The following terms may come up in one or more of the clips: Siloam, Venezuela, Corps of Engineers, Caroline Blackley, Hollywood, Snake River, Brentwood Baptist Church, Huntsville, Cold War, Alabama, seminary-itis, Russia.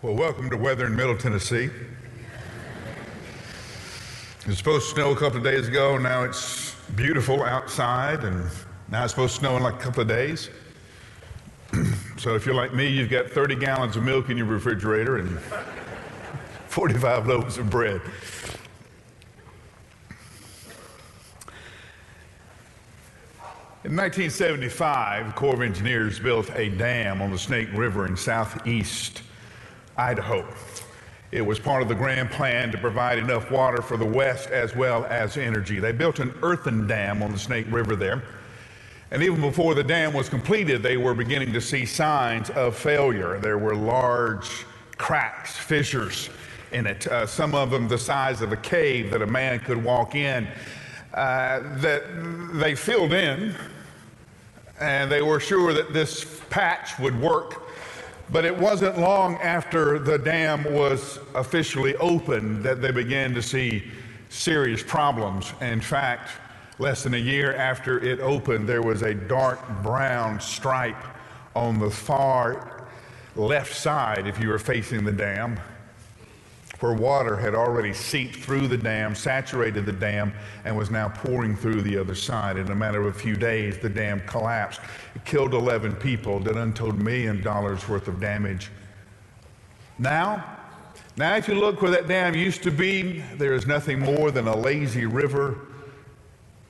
Well, welcome to weather in Middle Tennessee. It was supposed to snow a couple of days ago. Now it's beautiful outside, and now it's supposed to snow in like a couple of days. So if you're like me, you've got 30 gallons of milk in your refrigerator and 45 loaves of bread. In 1975, the Corps of Engineers built a dam on the Snake River in southeast Idaho. It was part of the grand plan to provide enough water for the West as well as energy. They built an earthen dam on the Snake River there. And even before the dam was completed, they were beginning to see signs of failure. There were large cracks, fissures in it, some of them the size of a cave that a man could walk in, that they filled in, and they were sure that this patch would work. But it wasn't long after the dam was officially opened that they began to see serious problems. In fact, less than a year after it opened, there was a dark brown stripe on the far left side, if you were facing the dam, where water had already seeped through the dam, saturated the dam, and was now pouring through the other side. In a matter of a few days, the dam collapsed. It killed 11 people, did untold $1 million worth of damage. Now if you look where that dam used to be, there is nothing more than a lazy river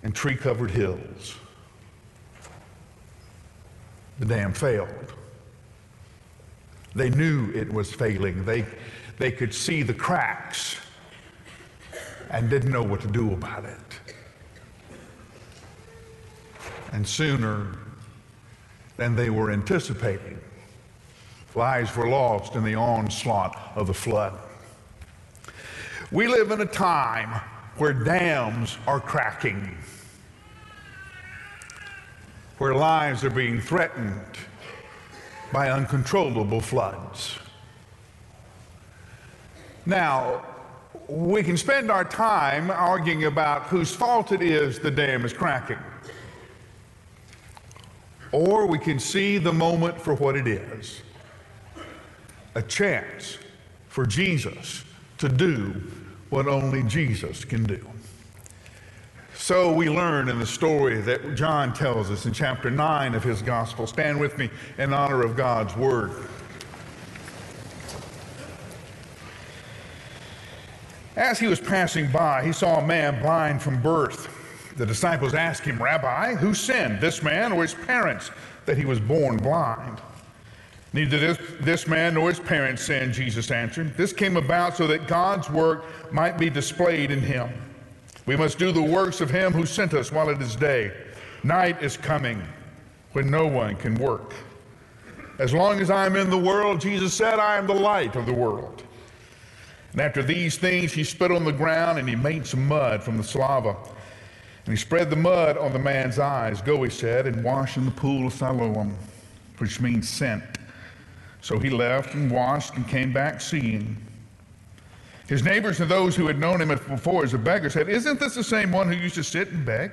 and tree-covered hills. The dam failed. They knew it was failing. They could see the cracks and didn't know what to do about it. And sooner than they were anticipating, lives were lost in the onslaught of the flood. We live in a time where dams are cracking, where lives are being threatened by uncontrollable floods. Now, we can spend our time arguing about whose fault it is the dam is cracking, or we can see the moment for what it is, a chance for Jesus to do what only Jesus can do. So we learn in the story that John tells us in chapter 9 of his gospel. Stand with me in honor of God's word. As he was passing by, he saw a man blind from birth. The disciples asked him, "Rabbi, who sinned, this man or his parents, that he was born blind?" "Neither this man nor his parents sinned," Jesus answered. "This came about so that God's work might be displayed in him. We must do the works of him who sent us while it is day. Night is coming when no one can work. As long as I am in the world," Jesus said, "I am the light of the world." And after these things, he spit on the ground and he made some mud from the saliva. And he spread the mud on the man's eyes. "Go," he said, "and wash in the pool of Siloam," which means sent. So he left and washed and came back seeing. His neighbors and those who had known him before as a beggar said, "Isn't this the same one who used to sit and beg?"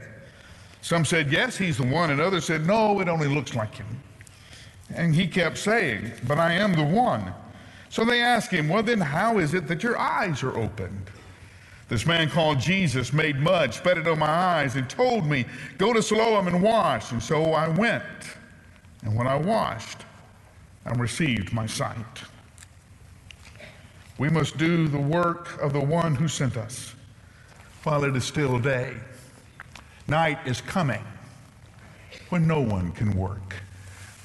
Some said, "Yes, he's the one," and others said, "No, it only looks like him." And he kept saying, "But I am the one." So they asked him, "Well, then how is it that your eyes are opened?" "This man called Jesus made mud, spread it on my eyes, and told me, 'Go to Siloam and wash.' And so I went. And when I washed, I received my sight." We must do the work of the one who sent us while it is still day. Night is coming when no one can work.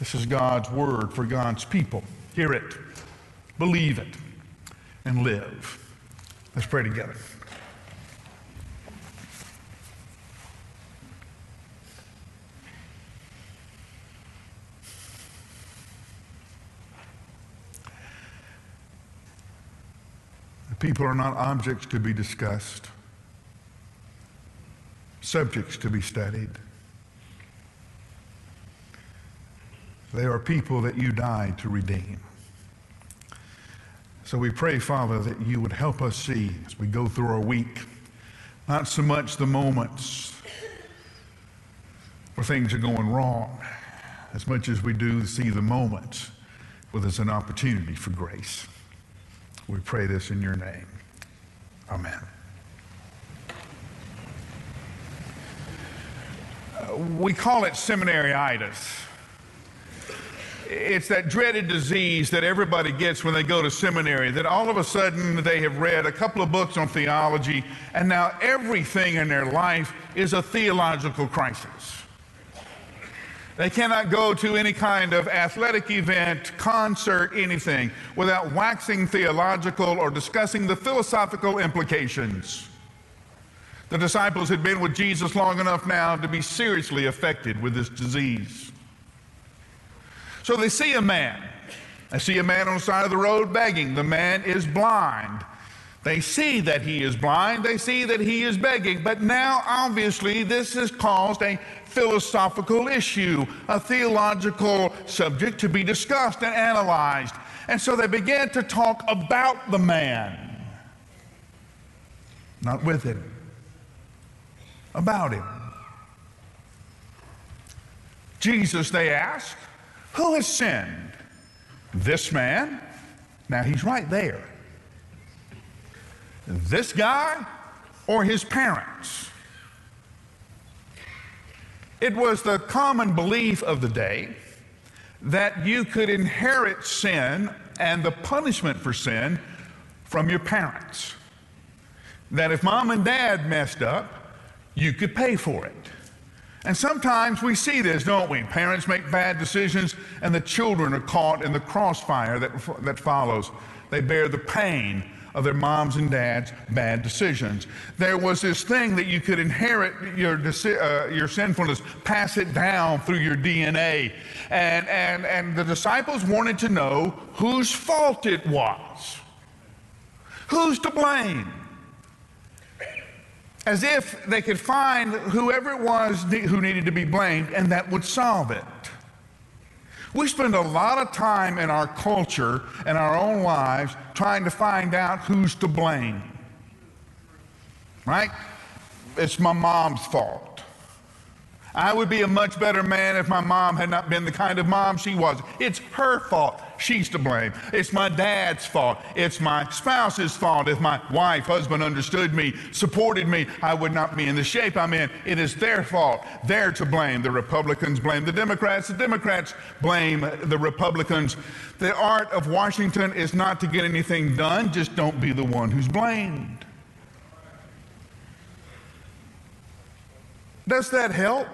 This is God's word for God's people. Hear it. Believe it, and live. Let's pray together. The people are not objects to be discussed, subjects to be studied. They are people that you died to redeem. So we pray, Father, that you would help us see as we go through our week, not so much the moments where things are going wrong, as much as we do see the moments where there's an opportunity for grace. We pray this in your name. Amen. We call it seminary-itis. It's that dreaded disease that everybody gets when they go to seminary, that all of a sudden they have read a couple of books on theology, and now everything in their life is a theological crisis. They cannot go to any kind of athletic event, concert, anything, without waxing theological or discussing the philosophical implications. The disciples had been with Jesus long enough now to be seriously affected with this disease. So they see a man. They see a man on the side of the road begging. The man is blind. They see that he is blind. They see that he is begging. But now, obviously, this has caused a philosophical issue, a theological subject to be discussed and analyzed. And so they began to talk about the man. Not with him. About him. Jesus, they ask, who has sinned? This man? Now he's right there. This guy or his parents? It was the common belief of the day that you could inherit sin and the punishment for sin from your parents. That if mom and dad messed up, you could pay for it. And sometimes we see this, don't we? Parents make bad decisions, and the children are caught in the crossfire that follows. They bear the pain of their moms and dads' bad decisions. There was this thing that you could inherit your sinfulness, pass it down through your DNA. And the disciples wanted to know whose fault it was. Who's to blame? As if they could find whoever it was who needed to be blamed, and that would solve it. We spend a lot of time in our culture and our own lives trying to find out who's to blame. Right? It's my mom's fault. I would be a much better man if my mom had not been the kind of mom she was. It's her fault. She's to blame. It's my dad's fault. It's my spouse's fault. If my wife, husband understood me, supported me, I would not be in the shape I'm in. It is their fault. They're to blame. The Republicans blame the Democrats. The Democrats blame the Republicans. The art of Washington is not to get anything done. Just don't be the one who's blamed. Does that help?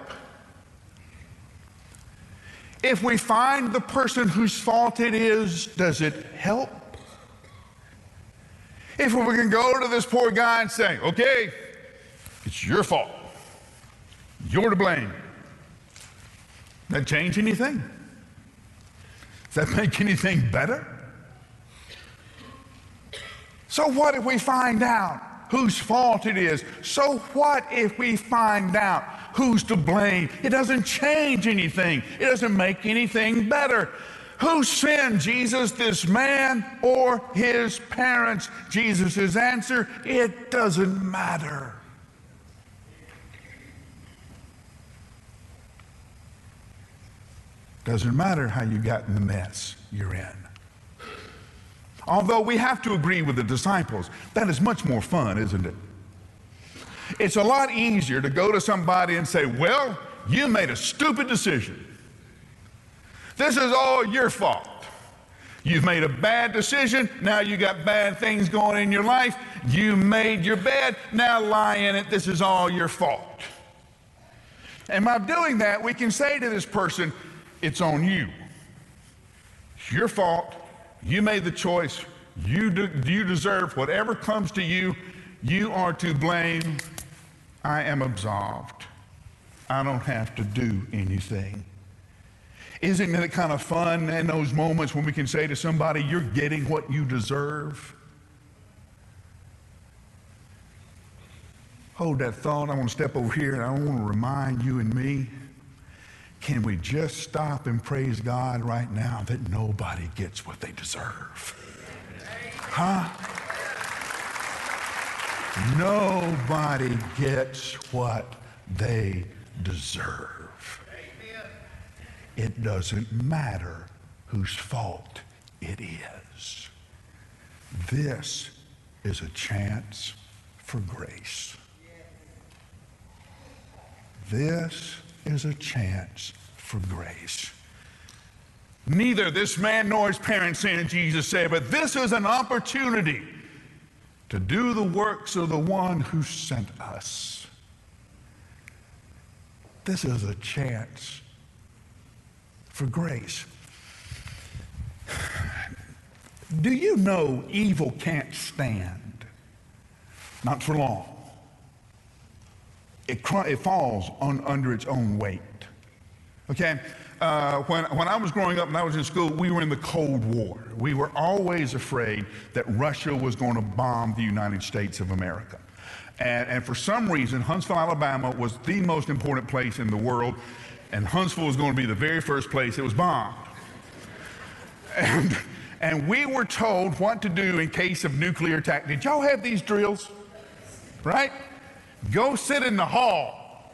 If we find the person whose fault it is, does it help? If we can go to this poor guy and say, okay, it's your fault. You're to blame. Does that change anything? Does that make anything better? So what if we find out whose fault it is? So what if we find out who's to blame? It doesn't change anything. It doesn't make anything better. Who sinned, Jesus, this man or his parents? Jesus' answer, it doesn't matter. Doesn't matter how you got in the mess you're in. Although we have to agree with the disciples, that is much more fun, isn't it? It's a lot easier to go to somebody and say, well, you made a stupid decision. This is all your fault. You've made a bad decision. Now you got bad things going in your life. You made your bed. Now lie in it. This is all your fault. And by doing that, we can say to this person, it's on you. It's your fault. You made the choice. You deserve whatever comes to you. You are to blame. I am absolved. I don't have to do anything. Isn't it kind of fun in those moments when we can say to somebody, you're getting what you deserve? Hold that thought. I want to step over here, and I want to remind you and me, can we just stop and praise God right now that nobody gets what they deserve? Huh? Nobody gets what they deserve. It doesn't matter whose fault it is. This is a chance for grace. This is a chance for grace. Neither this man nor his parents sinned, Jesus said, but this is an opportunity to do the works of the one who sent us. This is a chance for grace. Do you know evil can't stand? Not for long. It falls under its own weight. Okay? When I was growing up and I was in school, we were in the Cold War. We were always afraid that Russia was going to bomb the United States of America. And for some reason, Huntsville, Alabama was the most important place in the world, and Huntsville was going to be the very first place it was bombed. And we were told what to do in case of nuclear attack. Did y'all have these drills? Right? Go sit in the hall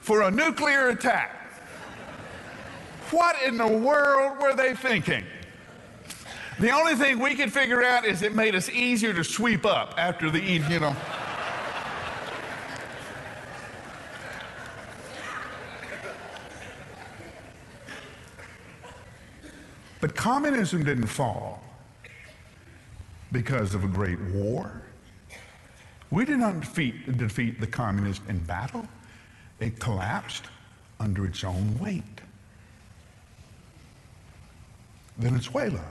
for a nuclear attack. What in the world were they thinking? The only thing we could figure out is it made us easier to sweep up after the evening, you know. But communism didn't fall because of a great war. We did not defeat the communists in battle. It collapsed under its own weight. Venezuela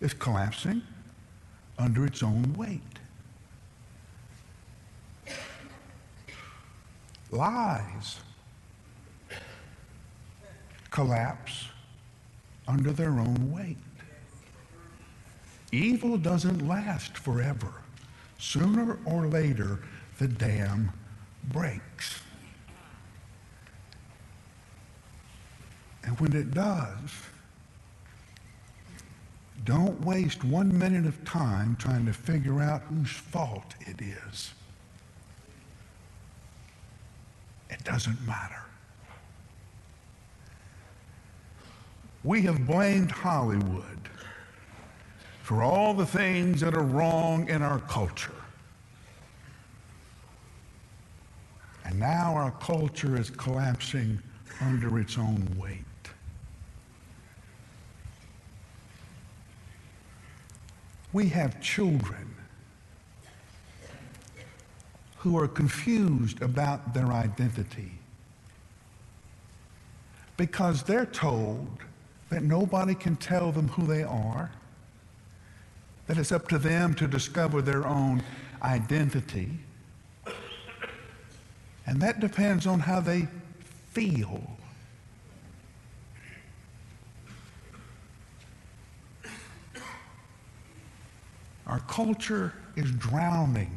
is collapsing under its own weight. Lies collapse under their own weight. Evil doesn't last forever. Sooner or later, the dam breaks. And when it does, don't waste 1 minute of time trying to figure out whose fault it is. It doesn't matter. We have blamed Hollywood for all the things that are wrong in our culture. And now our culture is collapsing under its own weight. We have children who are confused about their identity because they're told that nobody can tell them who they are, that it's up to them to discover their own identity. And that depends on how they feel. Our culture is drowning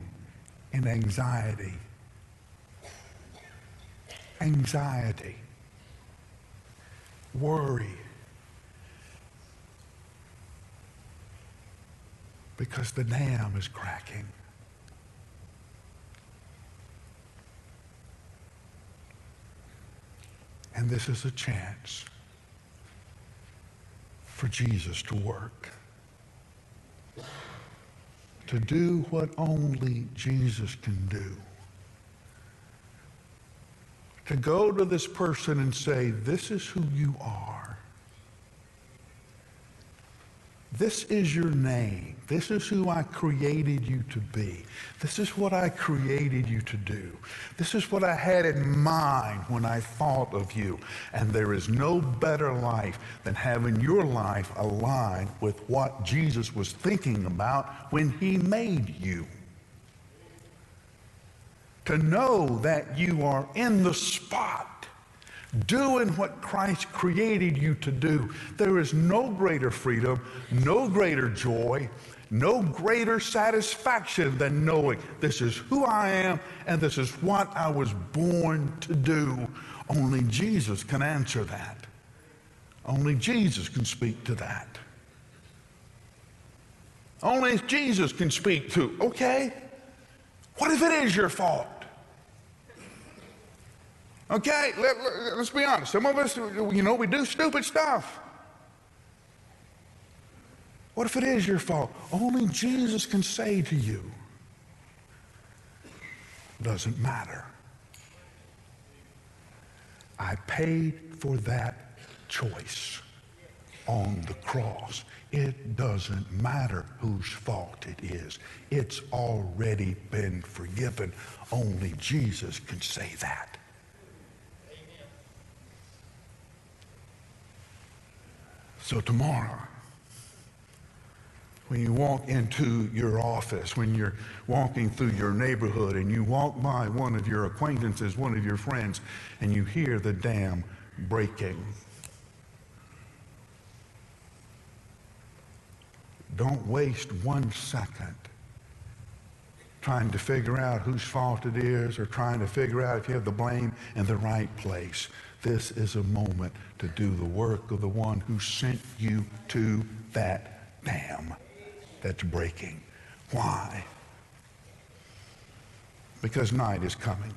in anxiety. Anxiety, worry, because the dam is cracking. And this is a chance for Jesus to work, to do what only Jesus can do, to go to this person and say, this is who you are. This is your name. This is who I created you to be. This is what I created you to do. This is what I had in mind when I thought of you. And there is no better life than having your life aligned with what Jesus was thinking about when he made you. To know that you are in the spot, doing what Christ created you to do. There is no greater freedom, no greater joy, no greater satisfaction than knowing this is who I am and this is what I was born to do. Only Jesus can answer that. Only Jesus can speak to that. Only Jesus can speak to, okay, what if it is your fault? Okay, let's be honest. Some of us, you know, we do stupid stuff. What if it is your fault? Only Jesus can say to you, doesn't matter. I paid for that choice on the cross. It doesn't matter whose fault it is. It's already been forgiven. Only Jesus can say that. Amen. So tomorrow, when you walk into your office, when you're walking through your neighborhood and you walk by one of your acquaintances, one of your friends, and you hear the dam breaking, don't waste 1 second trying to figure out whose fault it is or trying to figure out if you have the blame in the right place. This is a moment to do the work of the one who sent you to that dam that's breaking. Why? Because night is coming.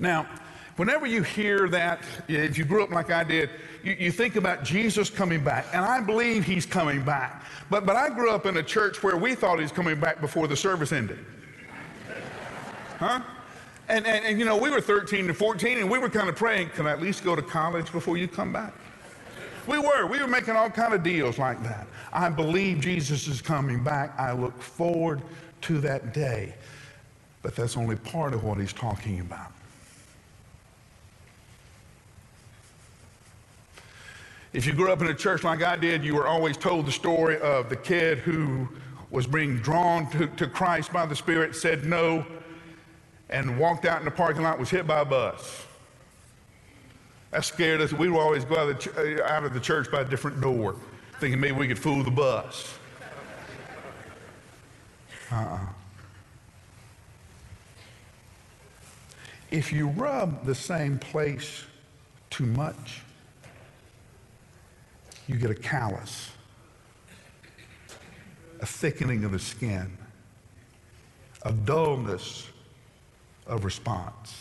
Now, whenever you hear that, if you grew up like I did, you think about Jesus coming back. And I believe he's coming back. But I grew up in a church where we thought he's coming back before the service ended. Huh? And you know, we were 13 to 14, and we were kind of praying, can I at least go to college before you come back? We were making all kind of deals like that. I believe Jesus is coming back. I look forward to that day. But that's only part of what he's talking about. If you grew up in a church like I did, you were always told the story of the kid who was being drawn to Christ by the Spirit, said no, and walked out in the parking lot, was hit by a bus. That scared us. We would always go out of the church by a different door, thinking maybe we could fool the bus. If you rub the same place too much, you get a callus, a thickening of the skin, a dullness of response.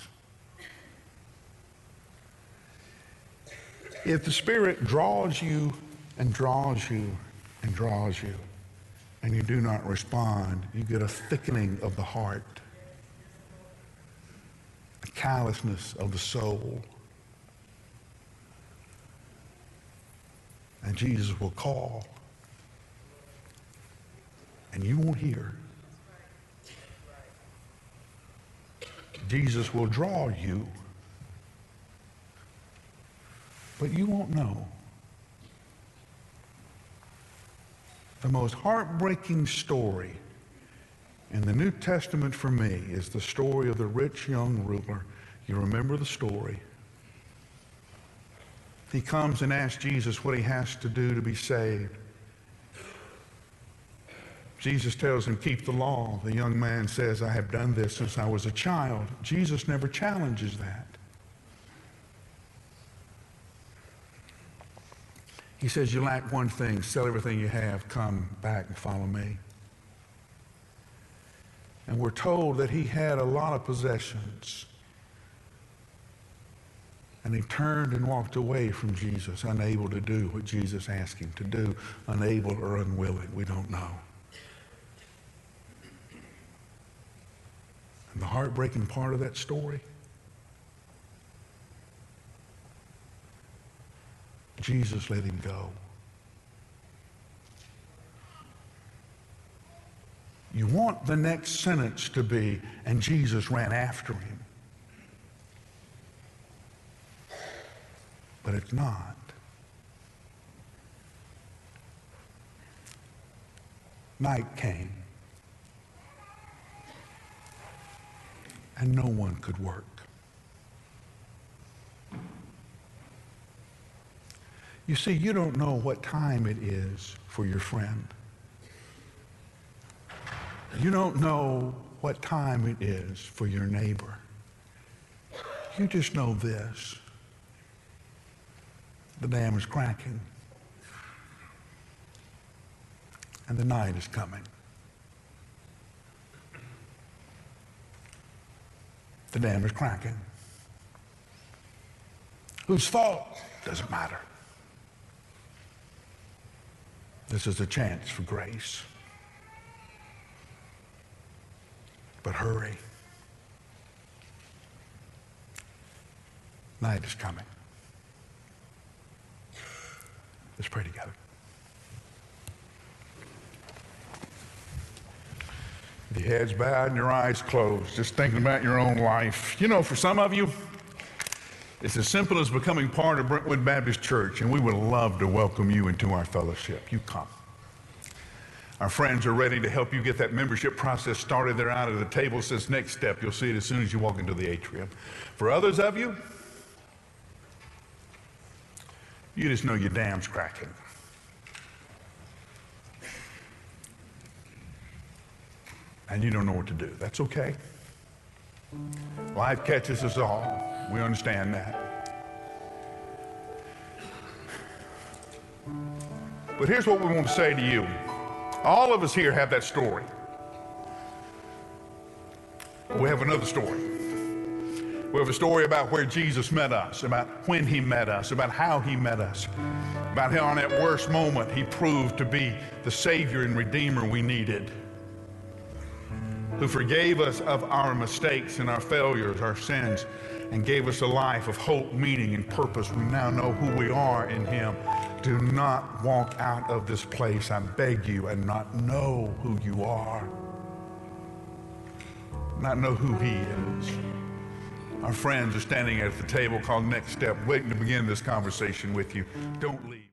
If the Spirit draws you and draws you and draws you, and you do not respond, you get a thickening of the heart, a callousness of the soul. And Jesus will call, and you won't hear. Jesus will draw you, but you won't know. The most heartbreaking story in the New Testament for me is the story of the rich young ruler. You remember the story. He comes and asks Jesus what he has to do to be saved. Jesus tells him, keep the law. The young man says, I have done this since I was a child. Jesus never challenges that. He says, you lack one thing, sell everything you have, come back and follow me. And we're told that he had a lot of possessions. And he turned and walked away from Jesus, unable to do what Jesus asked him to do, unable or unwilling, we don't know. And the heartbreaking part of that story, Jesus let him go. You want the next sentence to be, and Jesus ran after him. But it's not. Night came, and no one could work. You see, you don't know what time it is for your friend. You don't know what time it is for your neighbor. You just know this. The dam is cracking, and the night is coming. The dam is cracking. Whose fault? Doesn't matter. This is a chance for grace. But hurry. Night is coming. Let's pray together. Your heads bowed and your eyes closed, just thinking about your own life. You know, for some of you, it's as simple as becoming part of Brentwood Baptist Church, and we would love to welcome you into our fellowship. You come. Our friends are ready to help you get that membership process started. They're out at the table, says next step. You'll see it as soon as you walk into the atrium. For others of you, you just know your dam's cracking. And you don't know what to do. That's okay. Life catches us all. We understand that. But here's what we want to say to you. All of us here have that story. We have another story. We have a story about where Jesus met us, about when he met us, about how he met us, about how in that worst moment he proved to be the Savior and Redeemer we needed, who forgave us of our mistakes and our failures, our sins, and gave us a life of hope, meaning, and purpose. We now know who we are in him. Do not walk out of this place, I beg you, and not know who you are, not know who he is. Our friends are standing at the table called Next Step, waiting to begin this conversation with you. Don't leave.